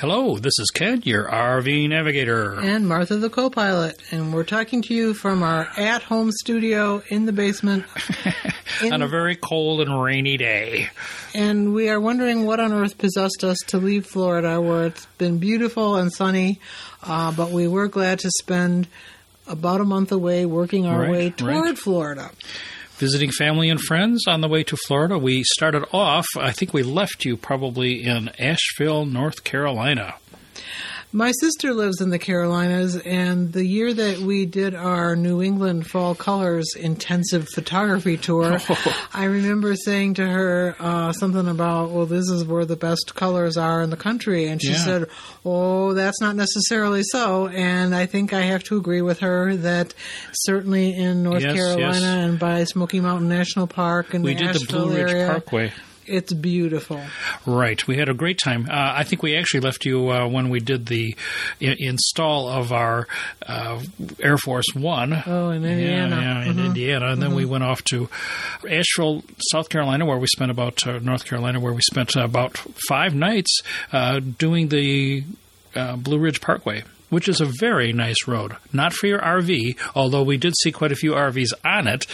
Hello, this is Ken, your RV Navigator. And Martha, the co-pilot. And we're talking to you from our at-home studio in the basement. On a very cold and rainy day. And we are wondering what on earth possessed us to leave Florida, where it's been beautiful and sunny. But we were glad to spend about a month away working our way toward Florida. Visiting family and friends on the way to Florida. We started off, I think we left you probably in Asheville, North Carolina. My sister lives in the Carolinas, and the year that we did our New England Fall Colors intensive photography tour, I remember saying to her something about, well, this is where the best colors are in the country. And she said, oh, that's not necessarily so. And I think I have to agree with her that certainly in North Carolina and by Smoky Mountain National Park and the Asheville area. We did the Blue Ridge Parkway. It's beautiful. Right. We had a great time. I think we actually left you when we did the install of our Air Force One. Oh, in Indiana. In Indiana. And then we went off to Asheville, South Carolina, where we spent about North Carolina, where we spent about 5 nights doing the Blue Ridge Parkway, which is a very nice road. Not for your RV, although we did see quite a few RVs on it.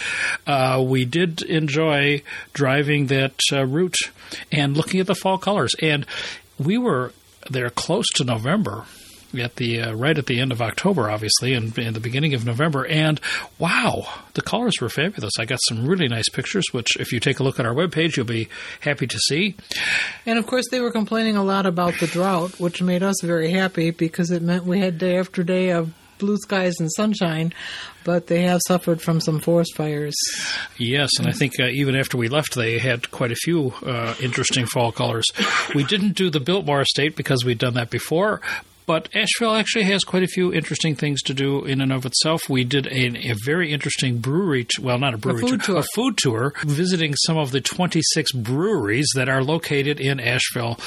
We did enjoy driving that route and looking at the fall colors. And we were there close to November, at the right at the end of October, obviously, and the beginning of November. And, wow, the colors were fabulous. I got some really nice pictures, which if you take a look at our webpage, you'll be happy to see. And, of course, they were complaining a lot about the drought, which made us very happy because it meant we had day after day of blue skies and sunshine, but they have suffered from some forest fires. Yes, and I think even after we left, they had quite a few interesting fall colors. We didn't do the Biltmore Estate because we'd done that before, but Asheville actually has quite a few interesting things to do in and of itself. We did a very interesting brewery a food tour, visiting some of the 26 breweries that are located in Asheville,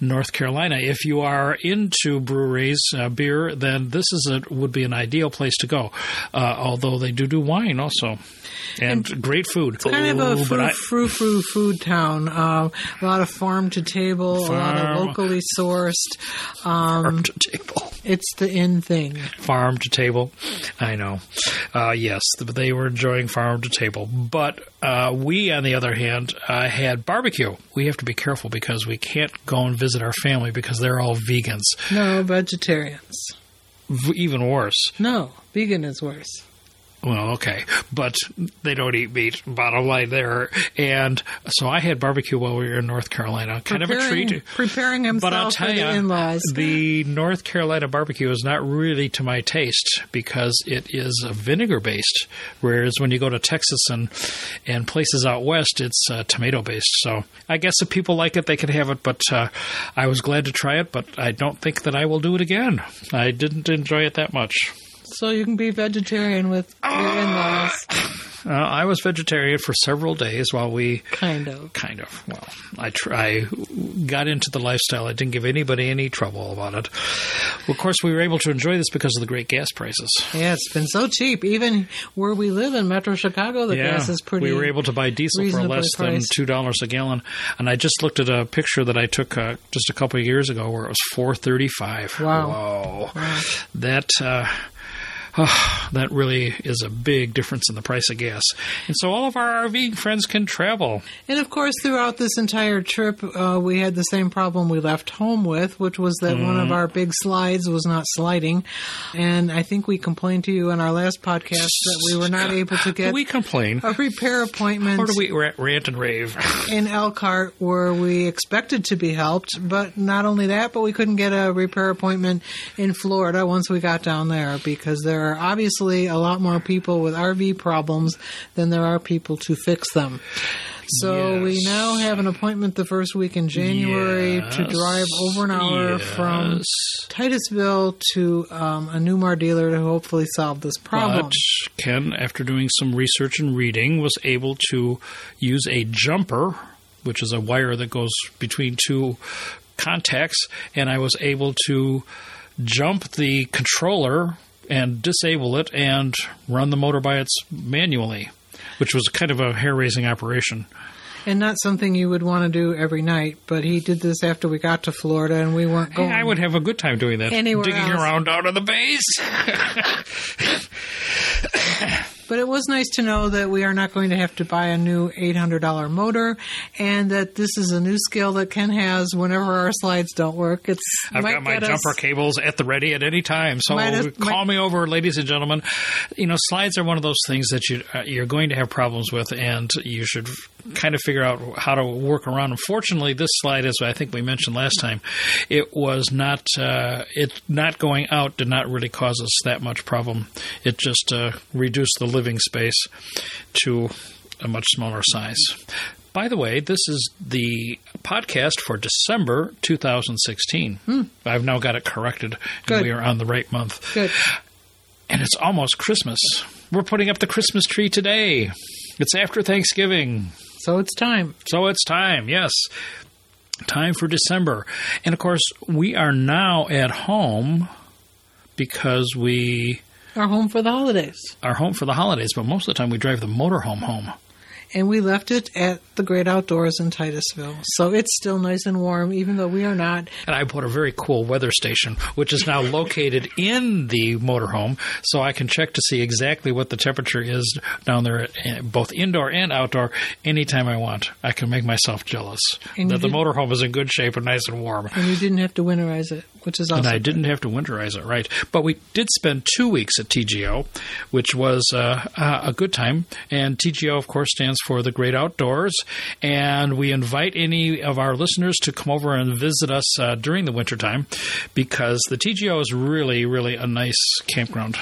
North Carolina. If you are into breweries, beer, then this would be an ideal place to go, although they do wine also, and great food. It's kind of a frou-frou food town, a lot of farm-to-table, a lot of locally sourced. Table. It's the in thing. Farm to table. I know. Yes, they were enjoying farm to table. But we, on the other hand, had barbecue. We have to be careful because we can't go and visit our family because they're all vegans. No, vegetarians. Even worse. No, vegan is worse. Well, okay, but they don't eat meat, bottom line there. And so I had barbecue while we were in North Carolina. Kind of a treat. Preparing himself for the in-laws. The North Carolina barbecue is not really to my taste because it is vinegar-based, whereas when you go to Texas and places out west, it's tomato-based. So I guess if people like it, they can have it, but I was glad to try it, but I don't think that I will do it again. I didn't enjoy it that much. So you can be vegetarian with your in-laws. I was vegetarian for several days while we kind of. Well, I got into the lifestyle. I didn't give anybody any trouble about it. Of course, we were able to enjoy this because of the great gas prices. Yeah, it's been so cheap. Even where we live in Metro Chicago, the gas is pretty. We were able to buy diesel for less than $2 a gallon. And I just looked at a picture that I took just a couple of years ago where it was $4.35. Wow. Whoa. That. That really is a big difference in the price of gas. And so all of our RV friends can travel. And, of course, throughout this entire trip, we had the same problem we left home with, which was that one of our big slides was not sliding. And I think we complained to you in our last podcast that we were not able to get a repair appointment. Or do we rant and rave? In Elkhart, where we expected to be helped. But not only that, but we couldn't get a repair appointment in Florida once we got down there because there are obviously a lot more people with RV problems than there are people to fix them. So yes. We now have an appointment the first week in January to drive over an hour from Titusville to a Newmar dealer to hopefully solve this problem. But Ken, after doing some research and reading, was able to use a jumper, which is a wire that goes between two contacts, and I was able to jump the controller and disable it and run the motor by its manually, which was kind of a hair-raising operation. And not something you would want to do every night, but he did this after we got to Florida and we weren't going. I would have a good time doing that. Anywhere digging else. Around out of the base. But it was nice to know that we are not going to have to buy a new $800 motor and that this is a new skill that Ken has whenever our slides don't work. I've got my jumper cables at the ready at any time. So call me over, ladies and gentlemen. You know, slides are one of those things that you're going to have problems with, and you should kind of figure out how to work around. Unfortunately, this slide, as I think we mentioned last time, it was not not going out did not really cause us that much problem. It just reduced the living space to a much smaller size. By the way, this is the podcast for December 2016. I've now got it corrected, and we are on the right month. Good. And it's almost Christmas. We're putting up the Christmas tree today. It's after Thanksgiving. So it's time. Yes. Time for December. And, of course, we are now at home because we are home for the holidays. But most of the time we drive the motorhome home. And we left it at the Great Outdoors in Titusville. So it's still nice and warm, even though we are not. And I bought a very cool weather station, which is now located in the motorhome, so I can check to see exactly what the temperature is down there, both indoor and outdoor, anytime I want. I can make myself jealous that the motorhome is in good shape and nice and warm. And you didn't have to winterize it, which is awesome. And I didn't have to winterize it, right. But we did spend 2 weeks at TGO, which was a good time. And TGO, of course, stands for the Great Outdoors, and we invite any of our listeners to come over and visit us during the wintertime because the TGO is really, really a nice campground.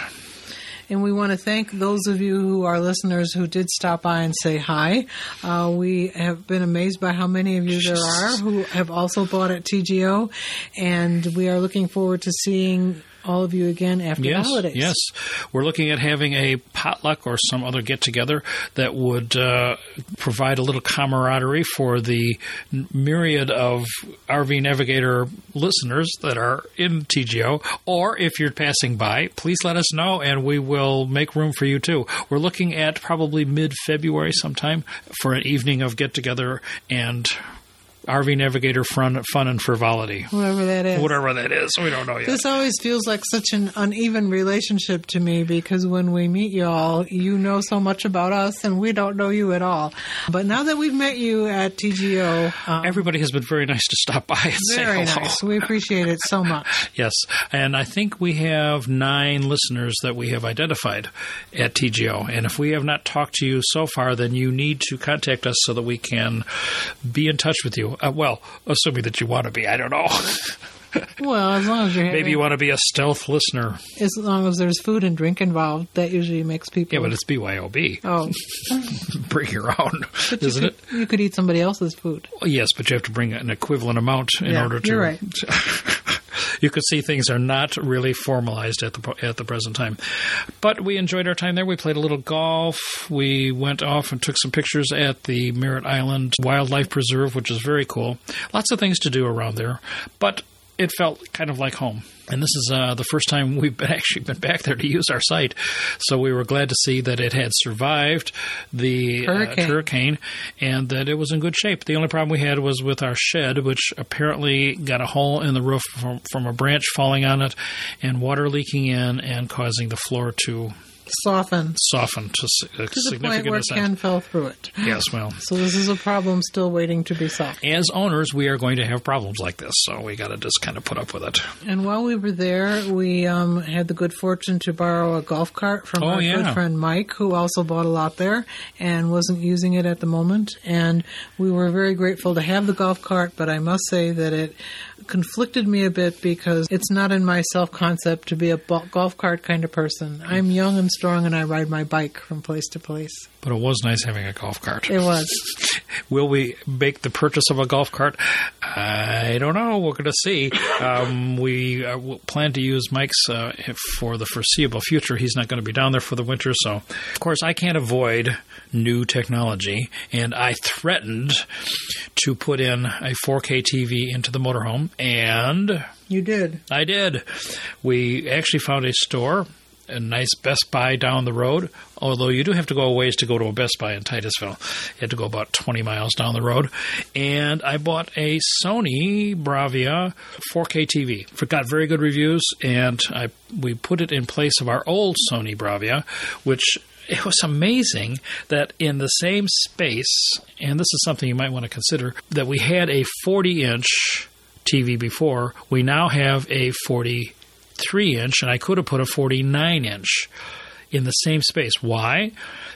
And we want to thank those of you who are listeners who did stop by and say hi. We have been amazed by how many of you there are who have also bought at TGO, and we are looking forward to seeing all of you again after the holidays. Yes, we're looking at having a potluck or some other get-together that would provide a little camaraderie for the myriad of RV Navigator listeners that are in TGO. Or if you're passing by, please let us know, and we will make room for you, too. We're looking at probably mid-February sometime for an evening of get-together and RV Navigator fun and frivolity. Whatever that is. We don't know yet. This always feels like such an uneven relationship to me because when we meet you all, you know so much about us and we don't know you at all. But now that we've met you at TGO, everybody has been very nice to stop by and say hello. Very nice. We appreciate it so much. Yes. And I think we have 9 listeners that we have identified at TGO. And if we have not talked to you so far, then you need to contact us so that we can be in touch with you. Well, assuming that you want to be. I don't know. Well, as long as you're maybe you want to be a stealth listener. As long as there's food and drink involved, that usually makes people. Yeah, but it's BYOB. Oh. Bring your own, but isn't it? You could eat somebody else's food. Well, yes, but you have to bring an equivalent amount in order to. You're right. You could see things are not really formalized at the present time. But we enjoyed our time there. We played a little golf. We went off and took some pictures at the Merritt Island Wildlife Preserve, which is very cool. Lots of things to do around there. But it felt kind of like home. And this is the first time we've been back there to use our site. So we were glad to see that it had survived the hurricane and that it was in good shape. The only problem we had was with our shed, which apparently got a hole in the roof from a branch falling on it and water leaking in and causing the floor to soften to a significant extent. To the point where Ken fell through it. Yes, well. So this is a problem still waiting to be solved. As owners, we are going to have problems like this, so we got to just kind of put up with it. And while we were there, we had the good fortune to borrow a golf cart from our good friend Mike, who also bought a lot there and wasn't using it at the moment. And we were very grateful to have the golf cart, but I must say that it conflicted me a bit because it's not in my self-concept to be a golf cart kind of person. I'm young and strong, and I ride my bike from place to place. But it was nice having a golf cart. It was. Will we make the purchase of a golf cart? I don't know. We're going to see. We plan to use Mike's for the foreseeable future. He's not going to be down there for the winter. So, of course, I can't avoid new technology. And I threatened to put in a 4K TV into the motorhome. And you did. I did. We actually found a store. A nice Best Buy down the road, although you do have to go a ways to go to a Best Buy in Titusville. You had to go about 20 miles down the road. And I bought a Sony Bravia 4K TV. It got very good reviews, and we put it in place of our old Sony Bravia, which it was amazing that in the same space, and this is something you might want to consider, that we had a 40-inch TV before, we now have a 43-inch, and I could have put a 49-inch in the same space. Why?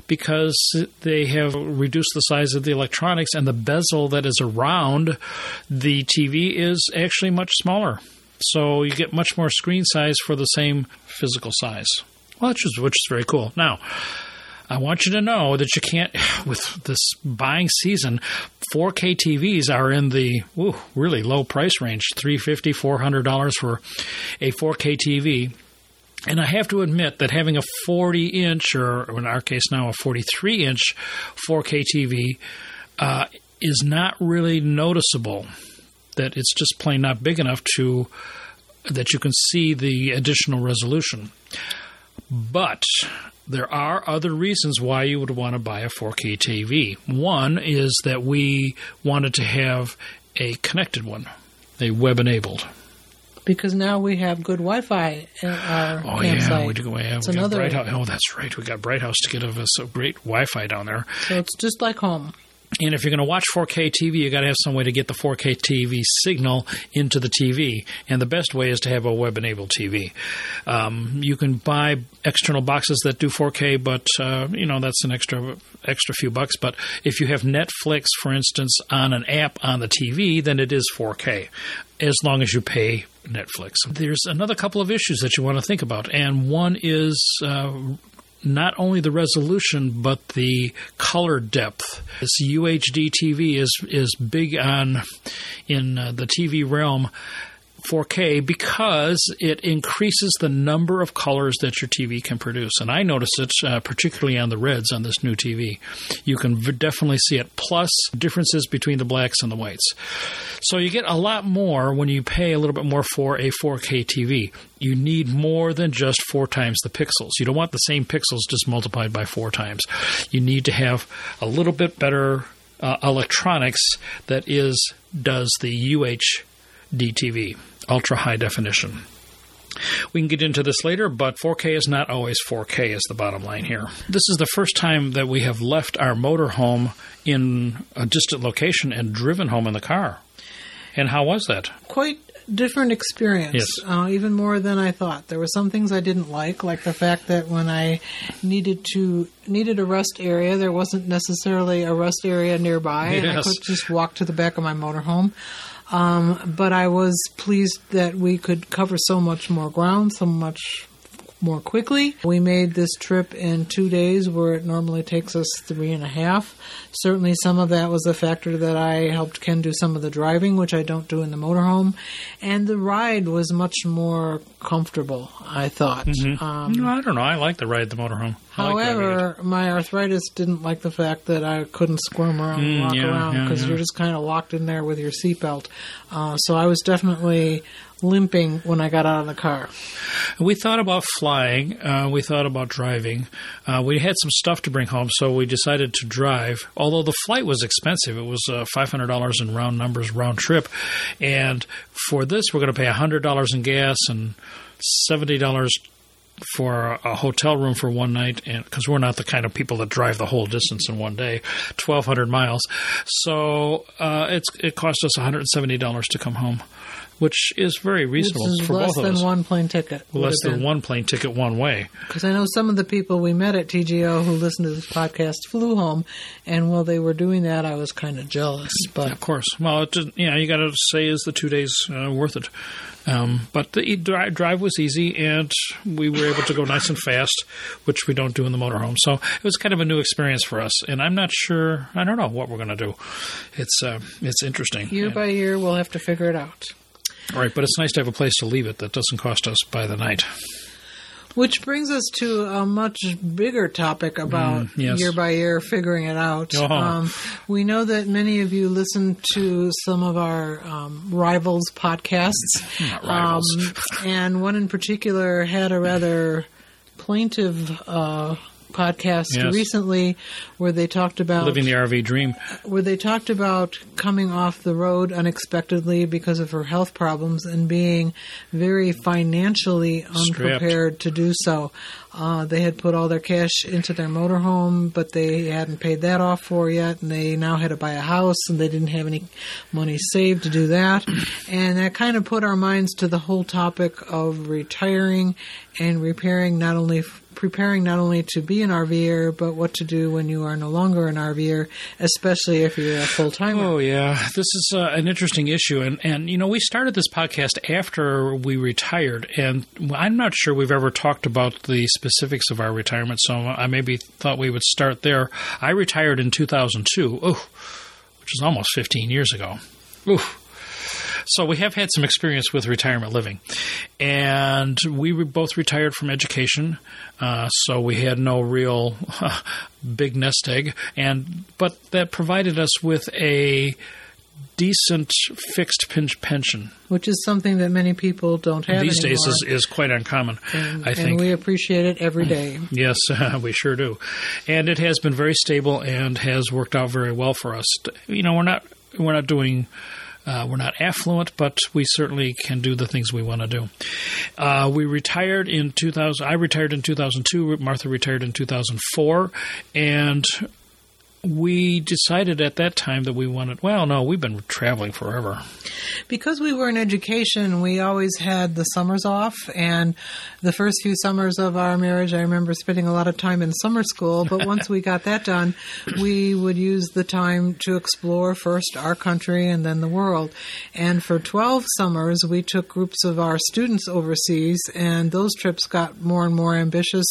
Because they have reduced the size of the electronics, and the bezel that is around the TV is actually much smaller. So you get much more screen size for the same physical size, which is very cool. Now, I want you to know that you can't, with this buying season, 4K TVs are in the really low price range, $350, $400 for a 4K TV. And I have to admit that having a 40-inch, or in our case now a 43-inch 4K TV, is not really noticeable, that it's just plain not big enough that you can see the additional resolution. But there are other reasons why you would want to buy a 4K TV. One is that we wanted to have a connected one, a web-enabled. Because now we have good Wi-Fi at our campsite. Yeah, we got BrightHouse. Oh, that's right. We got BrightHouse to get us a great Wi-Fi down there. So it's just like home. And if you're going to watch 4K TV, you got to have some way to get the 4K TV signal into the TV. And the best way is to have a web-enabled TV. You can buy external boxes that do 4K, but that's an extra few bucks. But if you have Netflix, for instance, on an app on the TV, then it is 4K, as long as you pay Netflix. There's another couple of issues that you want to think about, and one is not only the resolution, but the color depth. This UHD TV is big in the TV realm, 4K, because it increases the number of colors that your TV can produce. And I notice it particularly on the reds on this new TV. You can definitely see it, plus differences between the blacks and the whites. So you get a lot more when you pay a little bit more for a 4K TV. You need more than just 4 times the pixels. You don't want the same pixels just multiplied by 4 times. You need to have a little bit better electronics that does the UHD TV, ultra high definition. We can get into this later, but 4K is not always 4K is the bottom line here. This is the first time that we have left our motorhome in a distant location and driven home in the car. And how was that? Quite different experience, yes. Even more than I thought. There were some things I didn't like the fact that when I needed a rest area, there wasn't necessarily a rest area nearby. Yes. And I could just walk to the back of my motorhome. But I was pleased that we could cover so much more ground, so much more quickly. We made this trip in 2 days where it normally takes us 3.5. Certainly some of that was a factor that I helped Ken do some of the driving, which I don't do in the motorhome. And the ride was much more comfortable, I thought. Mm-hmm. I don't know. I like the ride, the motorhome. However, my arthritis didn't like the fact that I couldn't squirm around and walk around because you're just kind of locked in there with your seatbelt. So I was definitely limping when I got out of the car. We thought about flying. We thought about driving. We had some stuff to bring home, so we decided to drive. Although the flight was expensive. It was $500 in round numbers, round trip. And for this, we're going to pay $100 in gas and $70 for a hotel room for one night, because we're not the kind of people that drive the whole distance in one day, 1,200 miles. So it cost us $170 to come home. which is very reasonable for both of us. Less than one plane ticket. Less than one plane ticket one way. Because I know some of the people we met at TGO who listened to this podcast flew home, and while they were doing that, I was kind of jealous. But of course. Well, it just, you know, you got to say is the 2 days worth it. But the drive was easy, and we were able to go nice and fast, which we don't do in the motorhome. So it was kind of a new experience for us, and I'm not sure. I don't know what we're going to do. It's interesting. Year by year, we'll have to figure it out. All right, but it's nice to have a place to leave it that doesn't cost us by the night. Which brings us to a much bigger topic about year by year figuring it out. Uh-huh. We know that many of you listen to some of our rivals podcasts. Not rivals. And one in particular had a rather plaintive podcast recently where they talked about living the RV dream, where they talked about coming off the road unexpectedly because of her health problems and being very financially unprepared to do so. They had put all their cash into their motorhome, but they hadn't paid that off for yet, and they now had to buy a house, and they didn't have any money saved to do that. And that kind of put our minds to the whole topic of retiring and preparing not only to be an RVer, but what to do when you are no longer an RVer, especially if you're a full-timer. Oh, yeah. This is an interesting issue. And, you know, we started this podcast after we retired, and I'm not sure we've ever talked about the specifics of our retirement, so I maybe thought we would start there. I retired in 2002, which is almost 15 years ago. So we have had some experience with retirement living, and we were both retired from education, so we had no real big nest egg, but that provided us with a decent fixed pension. Which is something that many people don't have these anymore. Days is quite uncommon, I think. And we appreciate it every day. Yes, we sure do. And it has been very stable and has worked out very well for us. You know, we're not doing... we're not affluent, but we certainly can do the things we want to do. We retired in 2000. I retired in 2002. Martha retired in 2004, and we decided at that time that we wanted – well, no, we've been traveling forever. Because we were in education, we always had the summers off. And the first few summers of our marriage, I remember spending a lot of time in summer school. But once we got that done, we would use the time to explore first our country and then the world. And for 12 summers, we took groups of our students overseas, and those trips got more and more ambitious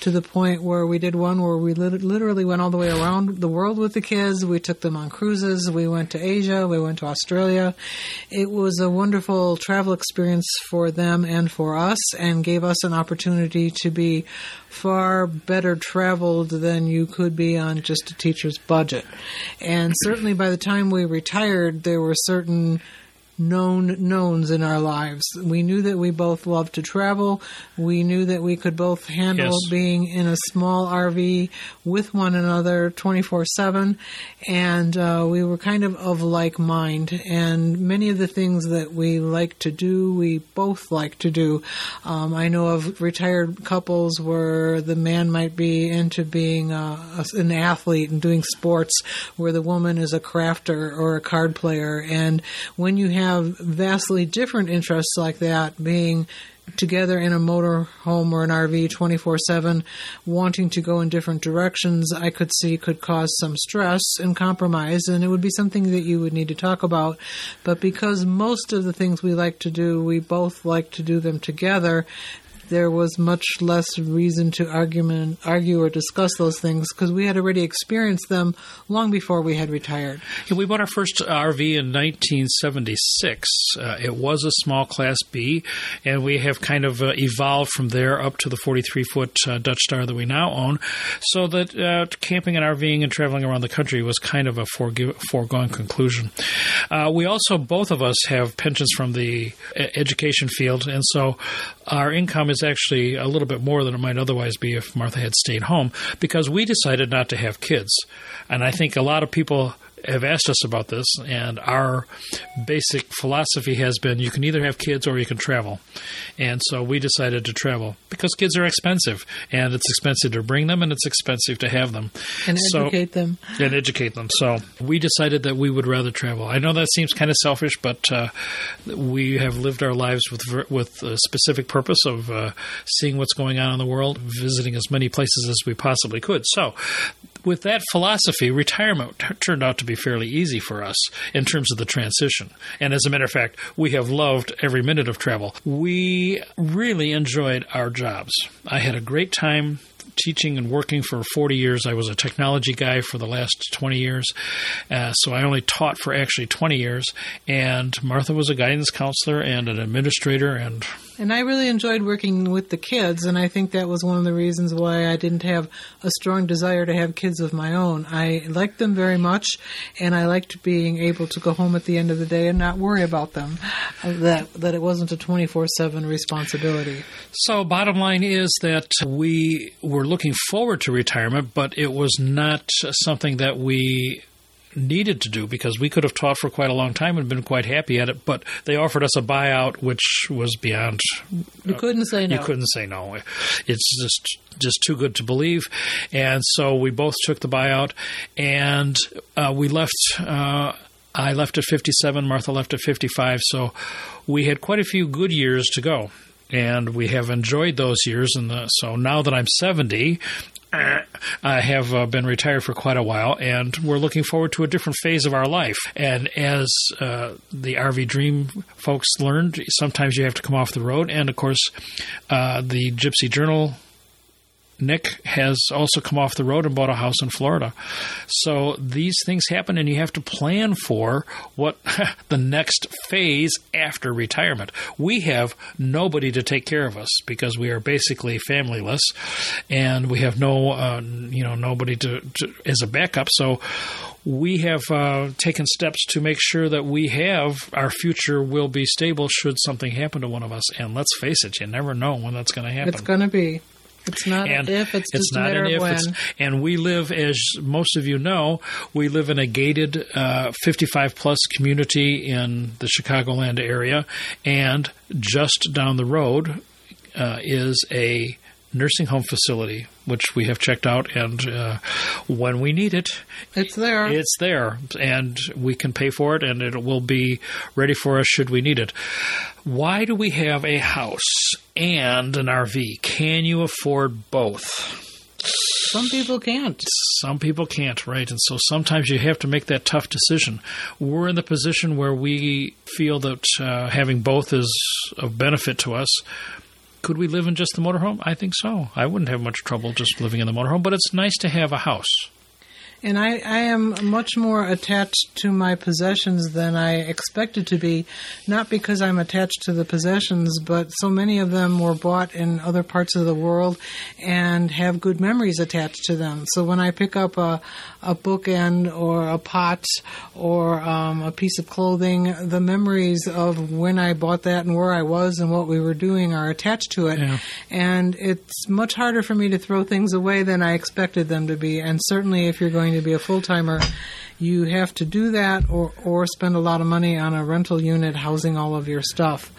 to the point where we did one where we literally went all the way around the world with the kids. We took them on cruises. We went to Asia. We went to Australia. It was a wonderful travel experience for them and for us, and gave us an opportunity to be far better traveled than you could be on just a teacher's budget. And certainly by the time we retired, there were certain known knowns in our lives. We knew that we both loved to travel. We knew that we could both handle being in a small RV with one another 24/7, and we were kind of like mind. And many of the things that we like to do, we both like to do. I know of retired couples where the man might be into being an athlete and doing sports, where the woman is a crafter or a card player. And when you have vastly different interests like that, being together in a motor home or an RV 24/7, wanting to go in different directions, I could see could cause some stress and compromise, and it would be something that you would need to talk about. But because most of the things we like to do, we both like to do them together, there was much less reason to argue or discuss those things because we had already experienced them long before we had retired. Yeah, we bought our first RV in 1976. It was a small Class B, and we have kind of evolved from there up to the 43-foot Dutch Star that we now own, so that camping and RVing and traveling around the country was kind of a foregone conclusion. We also, both of us, have pensions from the education field, and so our income is actually a little bit more than it might otherwise be if Martha had stayed home, because we decided not to have kids. And I think a lot of people have asked us about this, and our basic philosophy has been you can either have kids or you can travel. And so we decided to travel because kids are expensive, and it's expensive to bring them, and it's expensive to have them. And educate them. And educate them. So we decided that we would rather travel. I know that seems kind of selfish, but we have lived our lives with a specific purpose of seeing what's going on in the world, visiting as many places as we possibly could. So with that philosophy, retirement turned out to be fairly easy for us in terms of the transition. And as a matter of fact, we have loved every minute of travel. We really enjoyed our jobs. I had a great time teaching and working for 40 years. I was a technology guy for the last 20 years. So I only taught for actually 20 years. And Martha was a guidance counselor and an administrator. And I really enjoyed working with the kids. And I think that was one of the reasons why I didn't have a strong desire to have kids of my own. I liked them very much. And I liked being able to go home at the end of the day and not worry about them, that it wasn't a 24/7 responsibility. So bottom line is that we were looking forward to retirement, but it was not something that we needed to do because we could have taught for quite a long time and been quite happy at it, but they offered us a buyout, which was beyond... You couldn't say no. You couldn't say no. It's just too good to believe. And so we both took the buyout, and we left... I left at 57. Martha left at 55. So we had quite a few good years to go. And we have enjoyed those years. So now that I'm 70, I have been retired for quite a while, and we're looking forward to a different phase of our life. And as the RV Dream folks learned, sometimes you have to come off the road. And, of course, the Gypsy Journal, Nick, has also come off the road and bought a house in Florida. So these things happen, and you have to plan for what the next phase after retirement. We have nobody to take care of us because we are basically familyless, and we have no, nobody to as a backup. So we have taken steps to make sure that we have our future will be stable should something happen to one of us. And let's face it, you never know when that's going to happen. It's going to be. It's not an if, it's just a matter of when. And we live, as most of you know, we live in a gated 55-plus community in the Chicagoland area. And just down the road is a nursing home facility, which we have checked out, and when we need it, it's there, and we can pay for it, and it will be ready for us should we need it. Why do we have a house and an RV? Can you afford both? Some people can't. Some people can't, right? And so sometimes you have to make that tough decision. We're in the position where we feel that having both is of benefit to us. Could we live in just the motorhome? I think so. I wouldn't have much trouble just living in the motorhome, but it's nice to have a house. And I am much more attached to my possessions than I expected to be, not because I'm attached to the possessions, but so many of them were bought in other parts of the world and have good memories attached to them. So when I pick up a bookend or a pot or a piece of clothing, the memories of when I bought that and where I was and what we were doing are attached to it. Yeah. And it's much harder for me to throw things away than I expected them to be. And certainly if you're going to be a full-timer, you have to do that or spend a lot of money on a rental unit housing all of your stuff.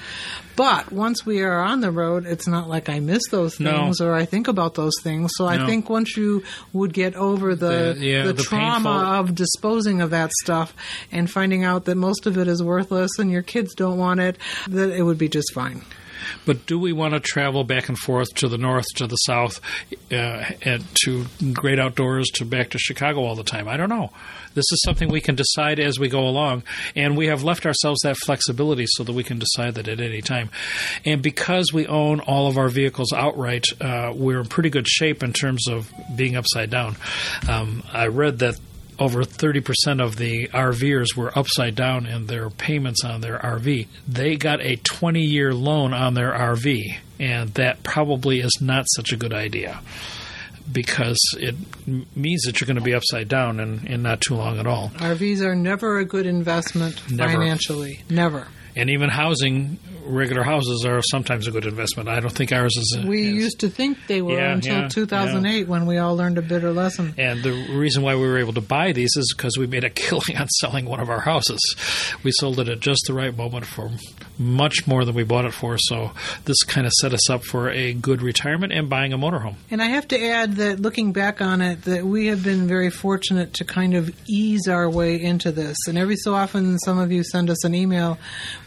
But once we are on the road, it's not like I miss those things or I think about those things. So I think once you would get over the trauma of disposing of that stuff and finding out that most of it is worthless and your kids don't want it, that it would be just fine. But do we want to travel back and forth to the north, to the south, and to Great Outdoors, to back to Chicago all the time? I don't know. This is something we can decide as we go along. And we have left ourselves that flexibility so that we can decide that at any time. And because we own all of our vehicles outright, we're in pretty good shape in terms of being upside down. I read that over 30% of the RVers were upside down in their payments on their RV. They got a 20-year loan on their RV, and that probably is not such a good idea because it means that you're going to be upside down in not too long at all. RVs are never a good investment financially. Never. And even housing regular houses are sometimes a good investment. I don't think ours is. We used to think they were until 2008 when we all learned a bitter lesson. And the reason why we were able to buy these is because we made a killing on selling one of our houses. We sold it at just the right moment for much more than we bought it for. So this kind of set us up for a good retirement and buying a motorhome. And I have to add that looking back on it, that we have been very fortunate to kind of ease our way into this. And every so often, some of you send us an email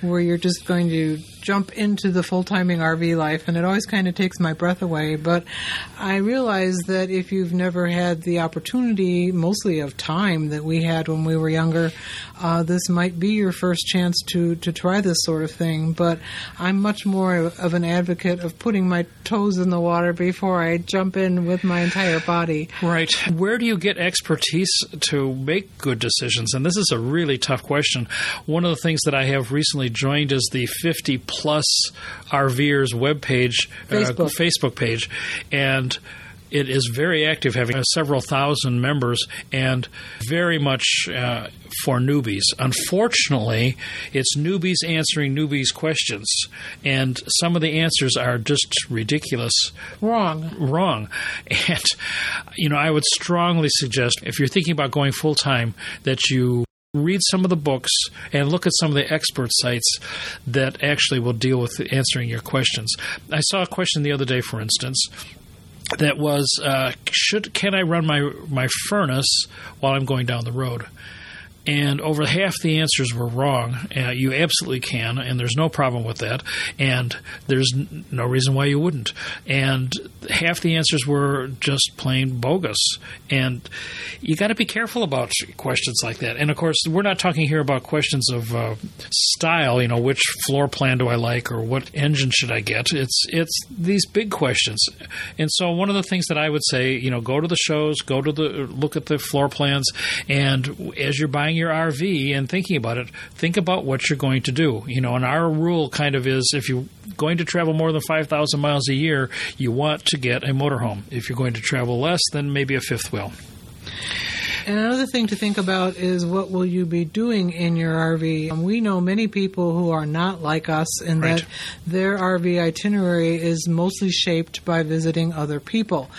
where you're just going to jump into the full-timing RV life, and it always kind of takes my breath away. But I realize that if you've never had the opportunity, mostly of time, that we had when we were younger, this might be your first chance to try this sort of thing. But I'm much more of an advocate of putting my toes in the water before I jump in with my entire body. Right. Where do you get expertise to make good decisions? And this is a really tough question. One of the things that I have recently joined is the 50+ RVer's webpage, Facebook page, and it is very active, having several thousand members, and very much for newbies. Unfortunately, it's newbies answering newbies' questions, and some of the answers are just ridiculous. Wrong. And, you know, I would strongly suggest, if you're thinking about going full-time, that you read some of the books and look at some of the expert sites that actually will deal with answering your questions. I saw a question the other day, for instance, that was, can I run my furnace while I'm going down the road? And over half the answers were wrong. You absolutely can, and there's no problem with that. And there's no reason why you wouldn't. And half the answers were just plain bogus. And you got to be careful about questions like that. And, of course, we're not talking here about questions of style, you know, which floor plan do I like or what engine should I get. It's these big questions. And so one of the things that I would say, you know, go to the shows, look at the floor plans, and as you're buying your RV and thinking about it, think about what you're going to do. You know, and our rule kind of is, if you're going to travel more than 5,000 miles a year, you want to get a motorhome. If you're going to travel less, then maybe a fifth wheel. And another thing to think about is, what will you be doing in your RV? We know many people who are not like us in that their RV itinerary is mostly shaped by visiting other people.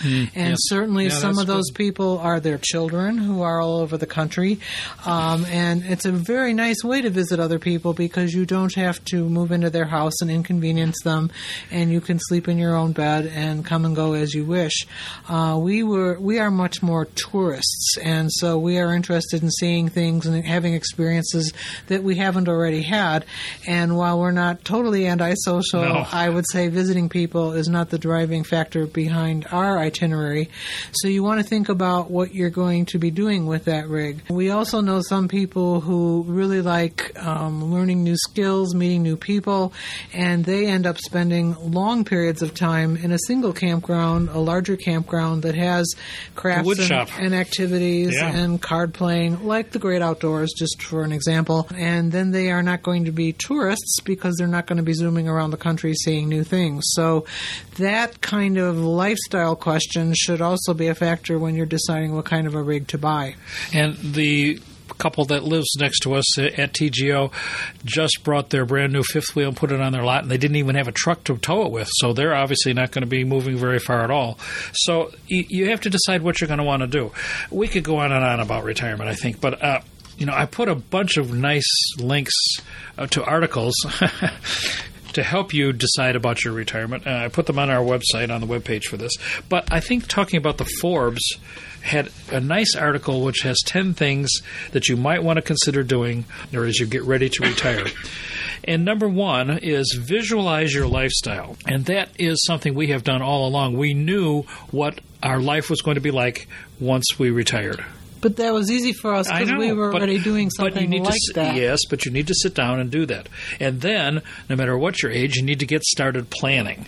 Certainly some of those people are their children who are all over the country. And it's a very nice way to visit other people, because you don't have to move into their house and inconvenience them, and you can sleep in your own bed and come and go as you wish. We are much more tourists, and so we are interested in seeing things and having experiences that we haven't already had. And while we're not totally antisocial, I would say visiting people is not the driving factor behind our itinerary. So you want to think about what you're going to be doing with that rig. We also know some people who really like learning new skills, meeting new people, and they end up spending long periods of time in a single campground, a larger campground that has crafts and activities. And card playing, like the Great Outdoors, just for an example. And then they are not going to be tourists, because they're not going to be zooming around the country seeing new things. So that kind of lifestyle question should also be a factor when you're deciding what kind of a rig to buy. And the couple that lives next to us at TGO just brought their brand new fifth wheel and put it on their lot, and they didn't even have a truck to tow it with, so they're obviously not going to be moving very far at all. So you have to decide what you're going to want to do. We could go on and on about retirement, I think, but you know, I put a bunch of nice links to articles to help you decide about your retirement. I put them on our website, on the webpage for this. But I think talking about the Forbes had a nice article which has 10 things that you might want to consider doing or as you get ready to retire. And number one is visualize your lifestyle. And that is something we have done all along. We knew what our life was going to be like once we retired. But that was easy for us because we were already doing something like that. Yes, but you need to sit down and do that. And then, no matter what your age, you need to get started planning.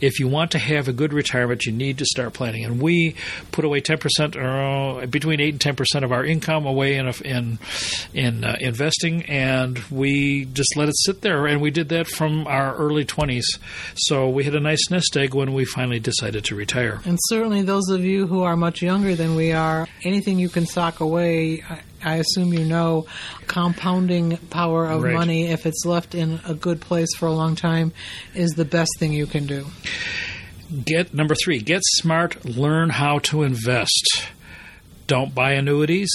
If you want to have a good retirement, you need to start planning. And we put away 10%, or between 8 and 10% of our income away in investing, and we just let it sit there. And we did that from our early 20s. So we had a nice nest egg when we finally decided to retire. And certainly those of you who are much younger than we are, anything you can sock away I assume you know compounding power of right. money, if it's left in a good place for a long time, is the best thing you can do. Get number 3, get smart, learn how to invest. Don't buy annuities.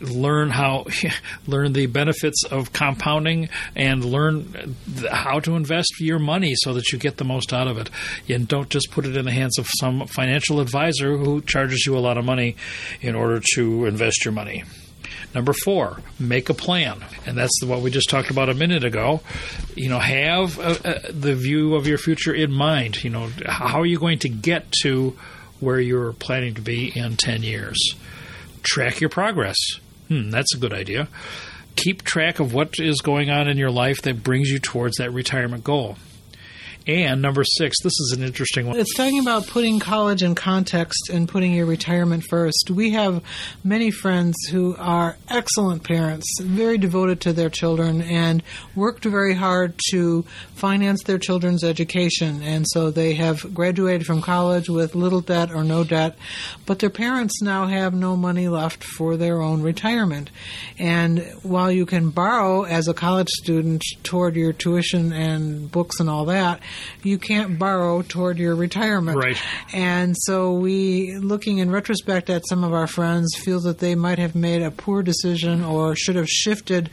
Learn the benefits of compounding and learn how to invest your money so that you get the most out of it. And don't just put it in the hands of some financial advisor who charges you a lot of money in order to invest your money. Number 4, make a plan. And that's what we just talked about a minute ago. You know, have the view of your future in mind. You know, how are you going to get to where you're planning to be in 10 years? Track your progress. That's a good idea. Keep track of what is going on in your life that brings you towards that retirement goal. And number 6, this is an interesting one. It's talking about putting college in context and putting your retirement first. We have many friends who are excellent parents, very devoted to their children, and worked very hard to finance their children's education. And so they have graduated from college with little debt or no debt, but their parents now have no money left for their own retirement. And while you can borrow as a college student toward your tuition and books and all that, you can't borrow toward your retirement. Right. And so we, looking in retrospect at some of our friends, feel that they might have made a poor decision or should have shifted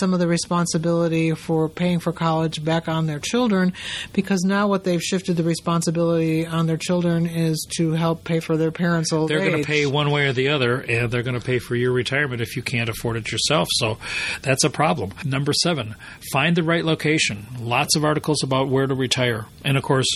some of the responsibility for paying for college back on their children, because now what they've shifted the responsibility on their children is to help pay for their parents' old age. They're going to pay one way or the other, and they're going to pay for your retirement if you can't afford it yourself. So that's a problem. Number 7, find the right location. Lots of articles about where to retire. And of course,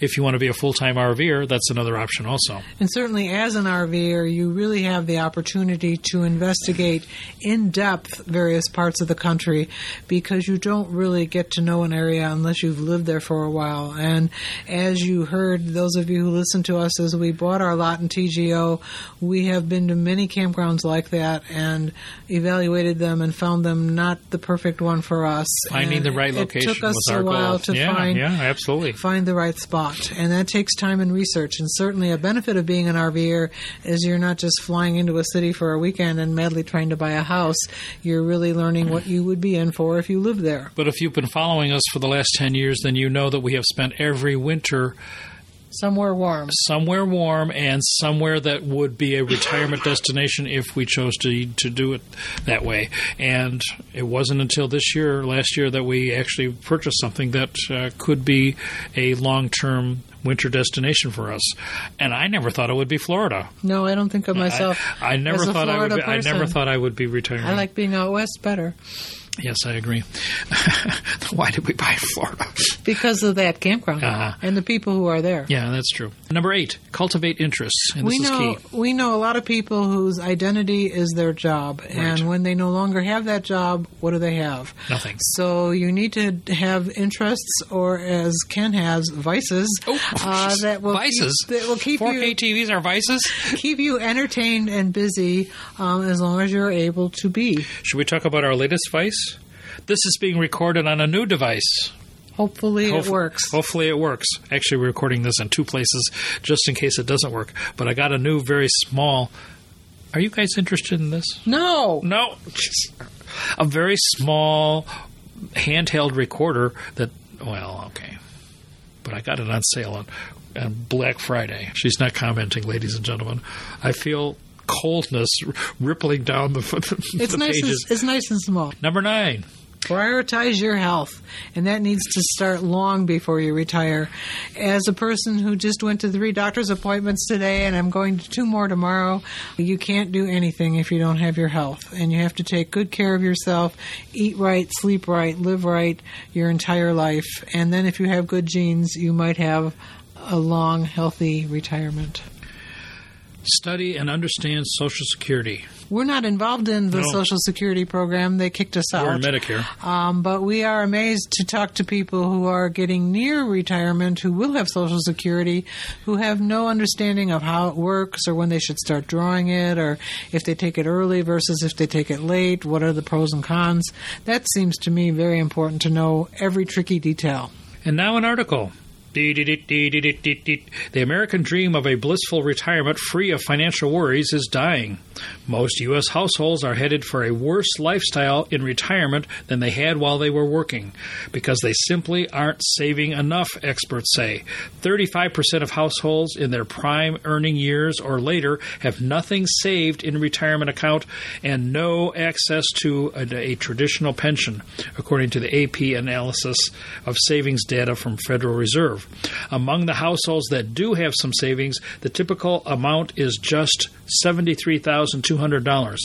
if you want to be a full-time RVer, that's another option also. And certainly as an RVer, you really have the opportunity to investigate in depth various parts of the country, because you don't really get to know an area unless you've lived there for a while. And as you heard, those of you who listened to us as we bought our lot in TGO, we have been to many campgrounds like that and evaluated them and found them not the perfect one for us. Finding the right location was our goal. It took us a while to find the right spot. And that takes time and research. And certainly a benefit of being an RVer is you're not just flying into a city for a weekend and madly trying to buy a house. You're really learning what you would be in for if you live there. But if you've been following us for the last 10 years, then you know that we have spent every winter somewhere warm and somewhere that would be a retirement destination if we chose to do it that way. And it wasn't until last year, that we actually purchased something that could be a long-term winter destination for us. And I never thought it would be Florida. No, I don't think of myself I never thought I would be retiring. I like being out west better. Yes, I agree. Why did we buy Florida? Because of that campground and the people who are there. Yeah, that's true. Number 8, cultivate interests. And this is key. We know a lot of people whose identity is their job. Right. And when they no longer have that job, what do they have? Nothing. So you need to have interests, or as Ken has, vices. That will keep 4K TVs are vices. Keep you entertained and busy as long as you're able to be. Should we talk about our latest vice? This is being recorded on a new device. Hopefully it works. Hopefully it works. Actually, we're recording this in 2 places just in case it doesn't work. But I got a new, very small. Are you guys interested in this? No. A very small handheld recorder that, well, okay. But I got it on sale on Black Friday. She's not commenting, ladies and gentlemen. I feel coldness rippling down the pages. It's nice and small. Number 9. Prioritize your health, and that needs to start long before you retire. As a person who just went to 3 doctor's appointments today, and I'm going to 2 more tomorrow, you can't do anything if you don't have your health. And you have to take good care of yourself, eat right, sleep right, live right your entire life. And then if you have good genes, you might have a long, healthy retirement. Study and understand Social Security. We're not involved in the Social Security program. They kicked us out. We're in Medicare. But we are amazed to talk to people who are getting near retirement, who will have Social Security, who have no understanding of how it works or when they should start drawing it, or if they take it early versus if they take it late, what are the pros and cons. That seems to me very important to know every tricky detail. And now an article. The American dream of a blissful retirement free of financial worries is dying. Most U.S. households are headed for a worse lifestyle in retirement than they had while they were working because they simply aren't saving enough, experts say. 35% of households in their prime earning years or later have nothing saved in a retirement account and no access to a traditional pension, according to the AP analysis of savings data from Federal Reserve. Among the households that do have some savings, the typical amount is just $73,200.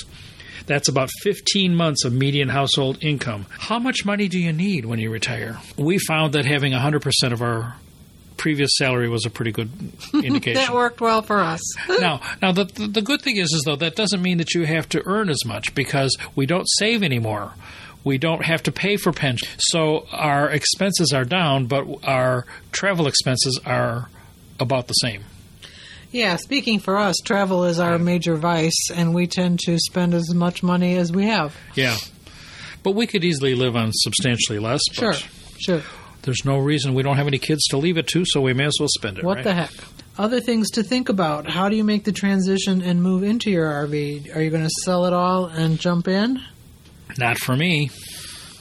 That's about 15 months of median household income. How much money do you need when you retire? We found that having 100% of our previous salary was a pretty good indication. That worked well for us. Now the good thing is though, that doesn't mean that you have to earn as much because we don't save anymore. We don't have to pay for pension. So our expenses are down, but our travel expenses are about the same. Yeah, speaking for us, travel is our major vice, and we tend to spend as much money as we have. Yeah. But we could easily live on substantially less. Sure. There's no reason. We don't have any kids to leave it to, so we may as well spend it. What the heck? Other things to think about. How do you make the transition and move into your RV? Are you going to sell it all and jump in? Not for me.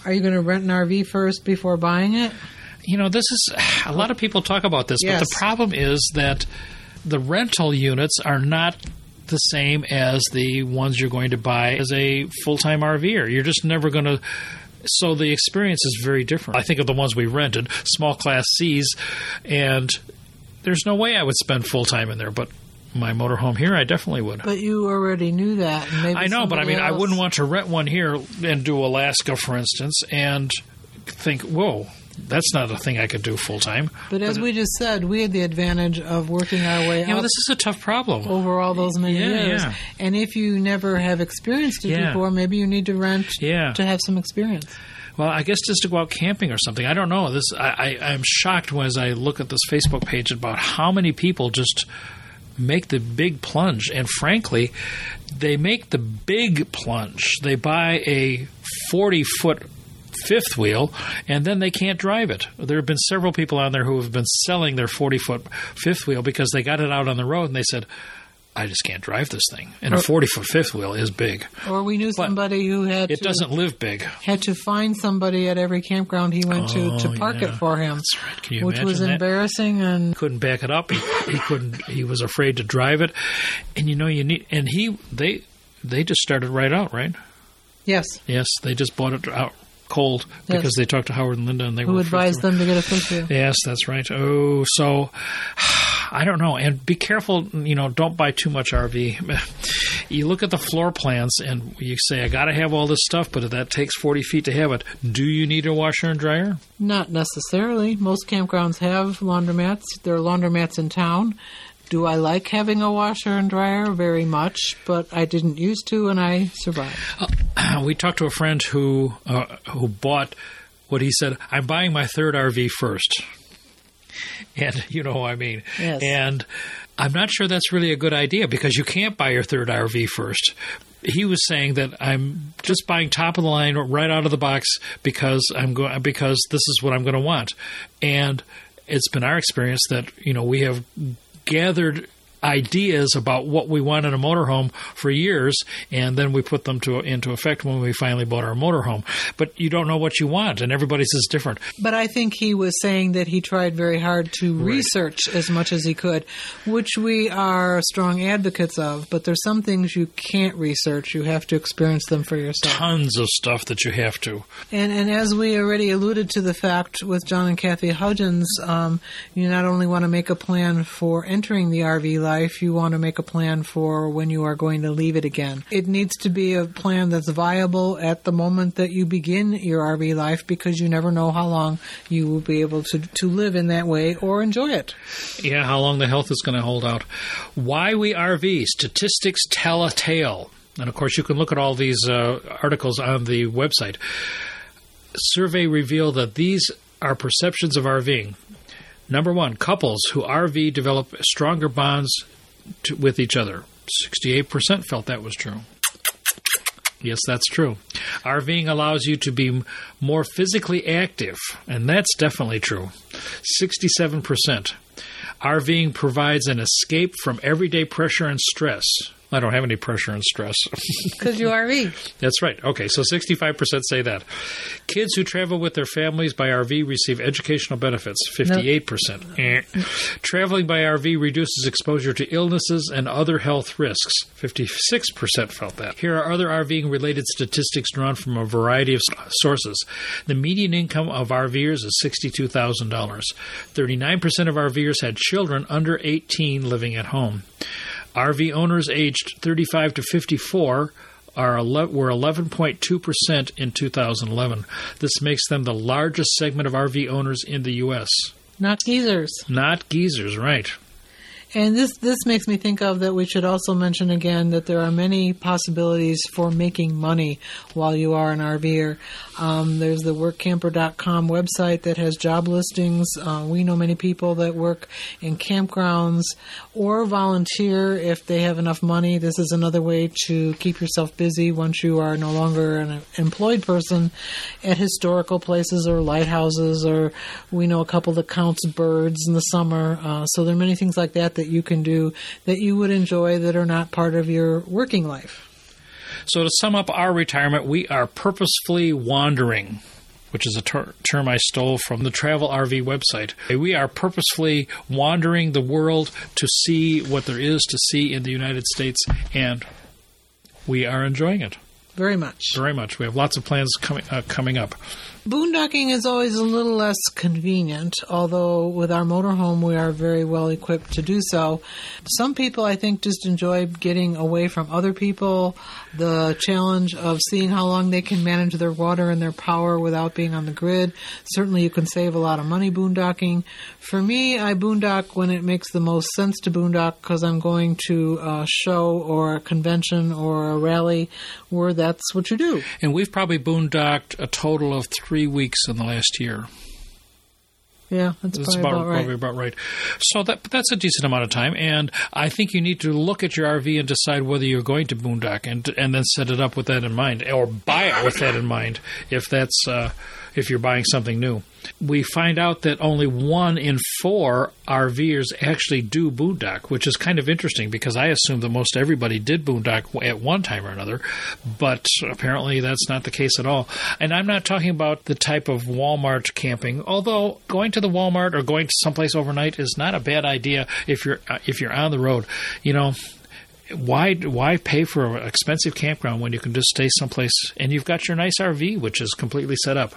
Are you going to rent an RV first before buying it? You know, this is a lot of people talk about this, but the problem is that the rental units are not the same as the ones you're going to buy as a full-time RVer. You're just never going to – so the experience is very different. I think of the ones we rented, small class Cs, and there's no way I would spend full-time in there, but – my motorhome here, I definitely would. But you already knew that. Maybe I know, but I mean, I wouldn't want to rent one here and do Alaska, for instance, and think, whoa, that's not a thing I could do full-time. But as we just said, we had the advantage of working our way up. You know, this is a tough problem. Over all those many years. Yeah. And if you never have experienced it before, maybe you need to rent to have some experience. Well, I guess just to go out camping or something. I don't know. This I'm shocked as I look at this Facebook page about how many people just make the big plunge. And frankly, they make the big plunge. They buy a 40-foot fifth wheel, and then they can't drive it. There have been several people on there who have been selling their 40-foot fifth wheel because they got it out on the road, and they said, I just can't drive this thing. And a 40-foot fifth wheel is big. Or we knew somebody who doesn't live big. Had to find somebody at every campground he went to park it for him. That's right. Can you imagine that? Which was embarrassing. And couldn't back it up. He couldn't. He was afraid to drive it. And you know, you need. And they just started right out, right? Yes. Yes, they just bought it out cold because they talked to Howard and Linda, and they who advised them to get a fifth wheel. Yes, that's right. Oh, so. I don't know. And be careful, you know, don't buy too much RV. You look at the floor plans and you say, I got to have all this stuff, but if that takes 40 feet to have it, do you need a washer and dryer? Not necessarily. Most campgrounds have laundromats. There are laundromats in town. Do I like having a washer and dryer? Very much, but I didn't used to and I survived. We talked to a friend who bought what he said, I'm buying my third RV first. And you know what I mean. Yes. And I'm not sure that's really a good idea because you can't buy your third RV first. He was saying that I'm just buying top of the line right out of the box because because this is what I'm going to want. And it's been our experience that, you know, we have gathered ideas about what we want in a motorhome for years, and then we put them into effect when we finally bought our motorhome. But you don't know what you want, and everybody's is different. But I think he was saying that he tried very hard to research as much as he could, which we are strong advocates of, but there's some things you can't research. You have to experience them for yourself. Tons of stuff that you have to. And as we already alluded to the fact with John and Kathy Hudgens, you not only want to make a plan for entering the RV life, if you want to make a plan for when you are going to leave it again. It needs to be a plan that's viable at the moment that you begin your RV life because you never know how long you will be able to live in that way or enjoy it. Yeah, how long the health is going to hold out. Why we RV? Statistics tell a tale. And, of course, you can look at all these articles on the website. Survey revealed that these are perceptions of RVing. Number one, couples who RV develop stronger bonds with each other. 68% felt that was true. Yes, that's true. RVing allows you to be more physically active, and that's definitely true. 67%. RVing provides an escape from everyday pressure and stress. I don't have any pressure and stress. Because you RV. That's right. Okay, so 65% say that. Kids who travel with their families by RV receive educational benefits, 58%. Nope. Traveling by RV reduces exposure to illnesses and other health risks, 56% felt that. Here are other RVing-related statistics drawn from a variety of sources. The median income of RVers is $62,000. 39% of RVers had children under 18 living at home. RV owners aged 35 to 54 were 11.2% in 2011. This makes them the largest segment of RV owners in the U.S. Not geezers. Not geezers, right. And this makes me think of that we should also mention again that there are many possibilities for making money while you are an RVer. There's the workcamper.com website that has job listings. We know many people that work in campgrounds or volunteer if they have enough money. This is another way to keep yourself busy once you are no longer an employed person at historical places or lighthouses, or we know a couple that counts birds in the summer. So there are many things like that that you can do that you would enjoy that are not part of your working life. So to sum up our retirement, we are purposefully wandering, which is a term I stole from the Travel RV website. We are purposefully wandering the world to see what there is to see in the United States, and we are enjoying it. Very much. Very much. We have lots of plans coming up. Boondocking is always a little less convenient, although with our motorhome we are very well equipped to do so. Some people, I think, just enjoy getting away from other people, the challenge of seeing how long they can manage their water and their power without being on the grid. Certainly you can save a lot of money boondocking. For me, I boondock when it makes the most sense to boondock because I'm going to a show or a convention or a rally where that's what you do. And we've probably boondocked a total of 3 weeks in the last year. Yeah, that's about right. Probably about right. So that's a decent amount of time, and I think you need to look at your RV and decide whether you're going to boondock, and then set it up with that in mind, or buy it with that in mind. If that's if you're buying something new, we find out that only 1 in 4 RVers actually do boondock, which is kind of interesting because I assumed that most everybody did boondock at one time or another, but apparently that's not the case at all. And I'm not talking about the type of Walmart camping, although going to the Walmart or going to someplace overnight is not a bad idea if you're on the road. You know, why pay for an expensive campground when you can just stay someplace and you've got your nice RV, which is completely set up?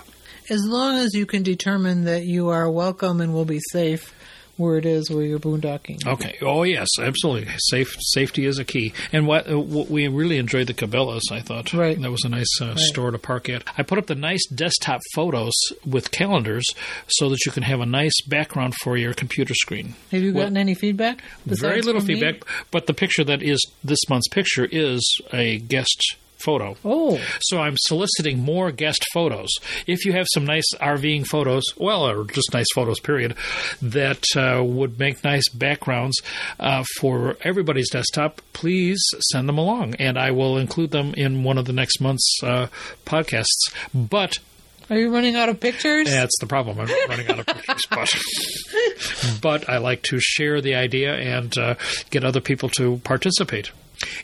As long as you can determine that you are welcome and will be safe where it is where you're boondocking. Okay. Oh, yes, absolutely. Safety is a key. And what we really enjoyed the Cabela's, I thought. Right. That was a nice store to park at. I put up the nice desktop photos with calendars so that you can have a nice background for your computer screen. Have you gotten any feedback? Very little feedback, but the picture that is this month's picture is a guest photo. Oh. So I'm soliciting more guest photos. If you have some nice RVing photos, or just nice photos, period, that would make nice backgrounds for everybody's desktop, please send them along, and I will include them in one of the next month's podcasts. But are you running out of pictures? That's the problem. I'm running out of pictures. But I like to share the idea and get other people to participate.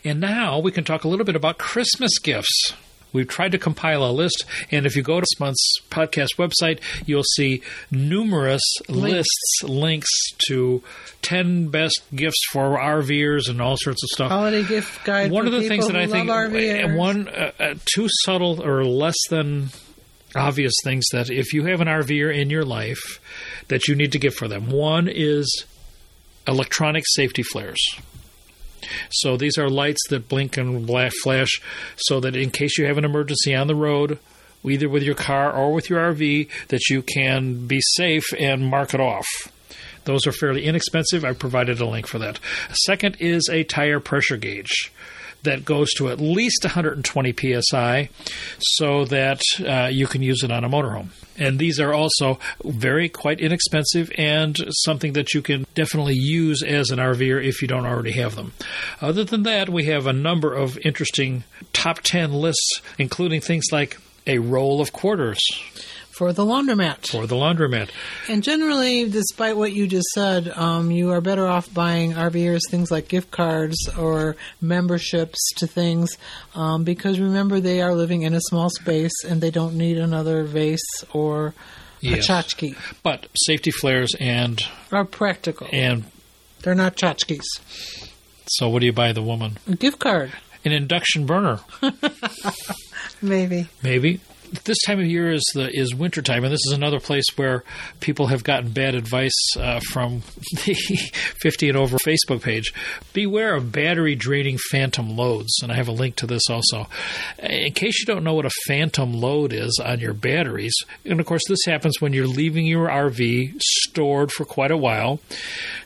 And now we can talk a little bit about Christmas gifts. We've tried to compile a list, and if you go to this month's podcast website, you'll see numerous links to 10 best gifts for RVers and all sorts of stuff. Holiday gift guide. One of the things that I think too subtle or less than obvious things that if you have an RVer in your life that you need to give for them. One is electronic safety flares. So these are lights that blink and flash so that in case you have an emergency on the road, either with your car or with your RV, that you can be safe and mark it off. Those are fairly inexpensive. I provided a link for that. Second is a tire pressure gauge that goes to at least 120 psi so that you can use it on a motorhome. And these are also quite inexpensive and something that you can definitely use as an RVer if you don't already have them. Other than that, we have a number of interesting top 10 lists, including things like a roll of quarters. For the laundromat. For the laundromat. And generally, despite what you just said, you are better off buying RVers things like gift cards or memberships to things because, remember, they are living in a small space and they don't need another vase or yes. a tchotchke. But safety flares are practical. And they're not tchotchkes. So what do you buy the woman? A gift card. An induction burner. Maybe. This time of year is wintertime, and this is another place where people have gotten bad advice from the 50 and over Facebook page. Beware of battery-draining phantom loads, and I have a link to this also. In case you don't know what a phantom load is on your batteries, and of course this happens when you're leaving your RV stored for quite a while,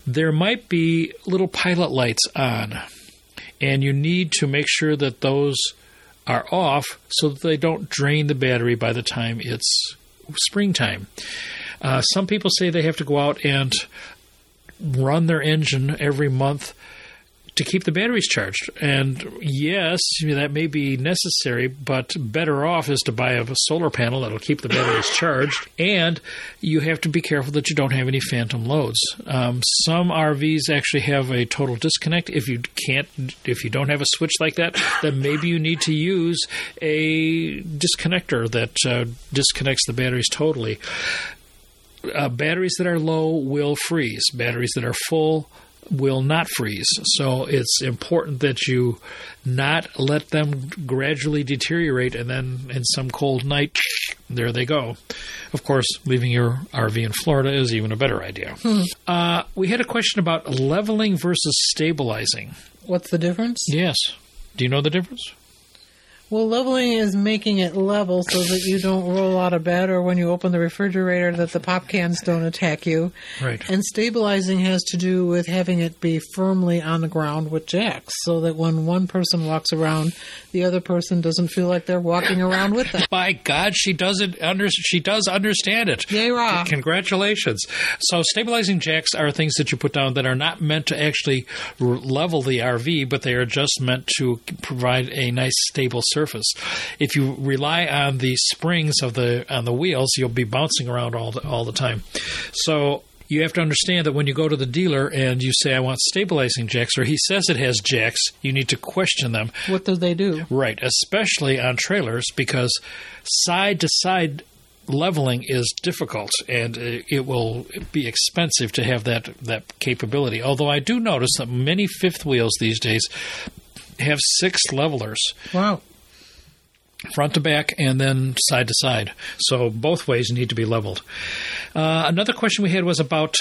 there might be little pilot lights on, and you need to make sure that those are off so that they don't drain the battery by the time it's springtime. Some people say they have to go out and run their engine every month to keep the batteries charged. And yes, that may be necessary, but better off is to buy a solar panel that'll keep the batteries charged. And you have to be careful that you don't have any phantom loads. Some RVs actually have a total disconnect. If you don't have a switch like that, then maybe you need to use a disconnector that disconnects the batteries totally. Batteries that are low will freeze. Batteries that are full will not freeze. So it's important that you not let them gradually deteriorate and then in some cold night, there they go. Of course, leaving your RV in Florida is even a better idea. We had a question about leveling versus stabilizing. What's the difference? Yes. Do you know the difference? Well, leveling is making it level so that you don't roll out of bed or when you open the refrigerator that the pop cans don't attack you. Right. And stabilizing has to do with having it be firmly on the ground with jacks so that when one person walks around, the other person doesn't feel like they're walking around with them. By God, she does understand it. Yay, Rob. Congratulations. So stabilizing jacks are things that you put down that are not meant to actually level the RV, but they are just meant to provide a nice stable surface. If you rely on the springs on the wheels, you'll be bouncing around all the time. So you have to understand that when you go to the dealer and you say, I want stabilizing jacks, or he says it has jacks, you need to question them. What do they do? Right, especially on trailers, because side-to-side leveling is difficult, and it will be expensive to have that capability. Although I do notice that many fifth wheels these days have 6 levelers. Wow. Front to back and then side to side. So both ways need to be leveled. Another question we had was about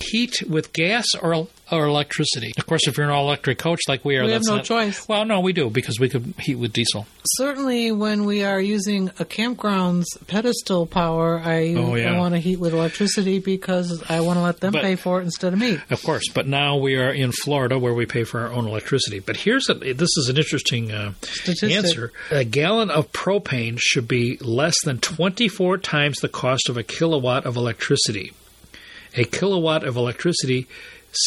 heat with gas or electricity. Of course, if you're an all-electric coach like we are, that's not... We have no choice. Well, no, we do, because we could heat with diesel. Certainly, when we are using a campground's pedestal power, I want to heat with electricity because I want to let them pay for it instead of me. Of course, but now we are in Florida where we pay for our own electricity. But this is an interesting answer. A gallon of propane should be less than 24 times the cost of a kilowatt of electricity. A kilowatt of electricity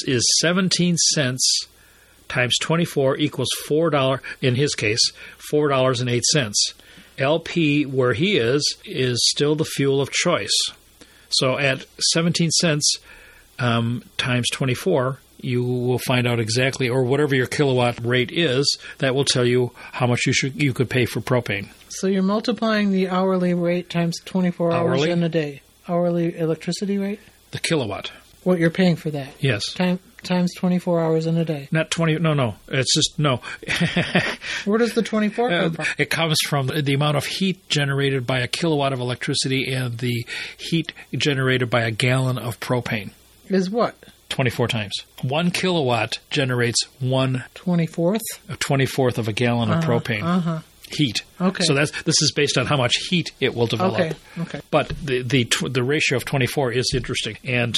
is 17 cents times 24 equals $4, in his case, $4.08. LP, where he is still the fuel of choice. So at 17 cents times 24, you will find out exactly, or whatever your kilowatt rate is, that will tell you how much you could pay for propane. So you're multiplying the hourly rate times 24 hours in a day. Hourly electricity rate? The kilowatt. What you're paying for that. Yes. Times 24 hours in a day. Not 20. No. It's just no. Where does the 24 come from? It comes from the amount of heat generated by a kilowatt of electricity and the heat generated by a gallon of propane. Is what? 24 times. 1 kilowatt generates 1/24th? 1/24th of a gallon of propane. Uh-huh. Heat. Okay. So this is based on how much heat it will develop. Okay. But the ratio of 24 is interesting, and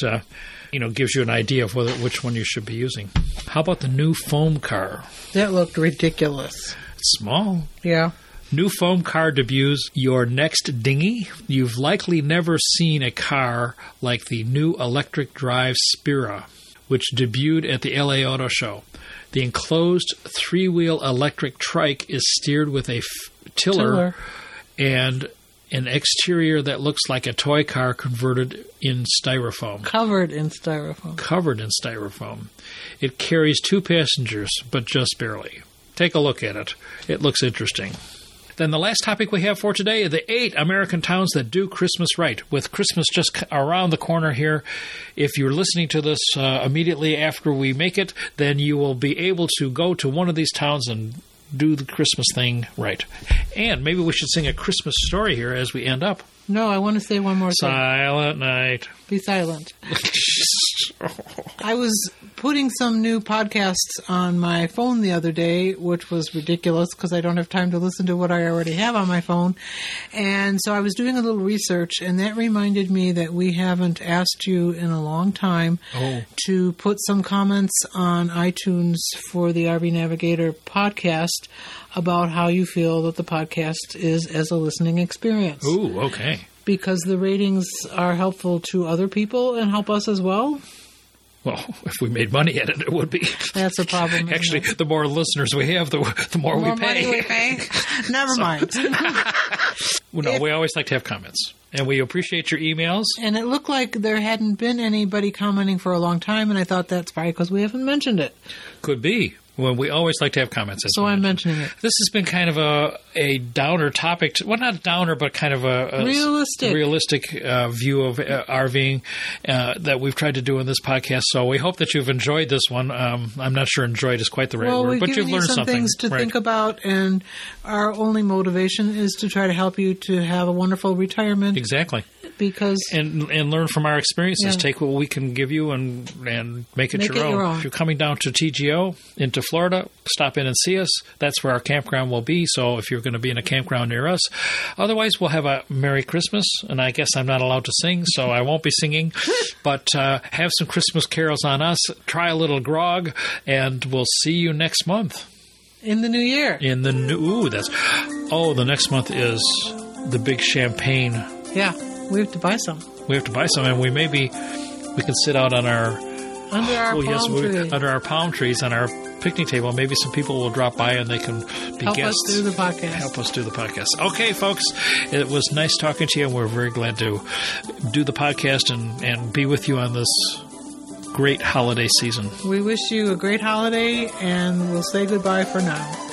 gives you an idea of which one you should be using. How about the new foam car? That looked ridiculous. It's small. Yeah. New foam car debuts your next dinghy. You've likely never seen a car like the new electric drive Spira, which debuted at the LA auto show. The enclosed 3-wheel electric trike is steered with a tiller. And an exterior that looks like a toy car converted in styrofoam. Covered in styrofoam. Covered in styrofoam. It carries two passengers, but just barely. Take a look at it. It looks interesting. Then the last topic we have for today are the 8 American towns that do Christmas right. With Christmas just around the corner here, if you're listening to this immediately after we make it, then you will be able to go to one of these towns and do the Christmas thing right. And maybe we should sing a Christmas story here as we end up. No, I want to say one more Silent thing. Silent night. Be silent. I was putting some new podcasts on my phone the other day, which was ridiculous because I don't have time to listen to what I already have on my phone. And so I was doing a little research, and that reminded me that we haven't asked you in a long time to put some comments on iTunes for the RV Navigator podcast about how you feel that the podcast is as a listening experience. Ooh, okay. Because the ratings are helpful to other people and help us as well. Well, if we made money at it, it would be. That's a problem. Actually, the more listeners we have, the more we pay. Money we pay. Never mind. No, we always like to have comments. And we appreciate your emails. And it looked like there hadn't been anybody commenting for a long time, and I thought that's probably because we haven't mentioned it. Could be. Well, we always like to have comments. So I'm mentioning it. This has been kind of a downer topic. Well, not downer, but kind of a realistic view of RVing that we've tried to do in this podcast. So we hope that you've enjoyed this one. I'm not sure enjoyed is quite the right word, but you've learned something. Things to think about, and our only motivation is to try to help you to have a wonderful retirement. Exactly. And learn from our experiences. Yeah. Take what we can give you and make it your own. If you're coming down to TGO into Florida, stop in and see us. That's where our campground will be. So if you're going to be in a campground near us, otherwise we'll have a Merry Christmas. And I guess I'm not allowed to sing, so I won't be singing. But have some Christmas carols on us. Try a little grog, and we'll see you next month. In the new year. The next month is the big champagne. Yeah. We have to buy some. And we can sit out on under our palm trees on our picnic table. Maybe some people will drop by and they can be guests. Help us do the podcast. Okay, folks, it was nice talking to you, and we're very glad to do the podcast and be with you on this great holiday season. We wish you a great holiday, and we'll say goodbye for now.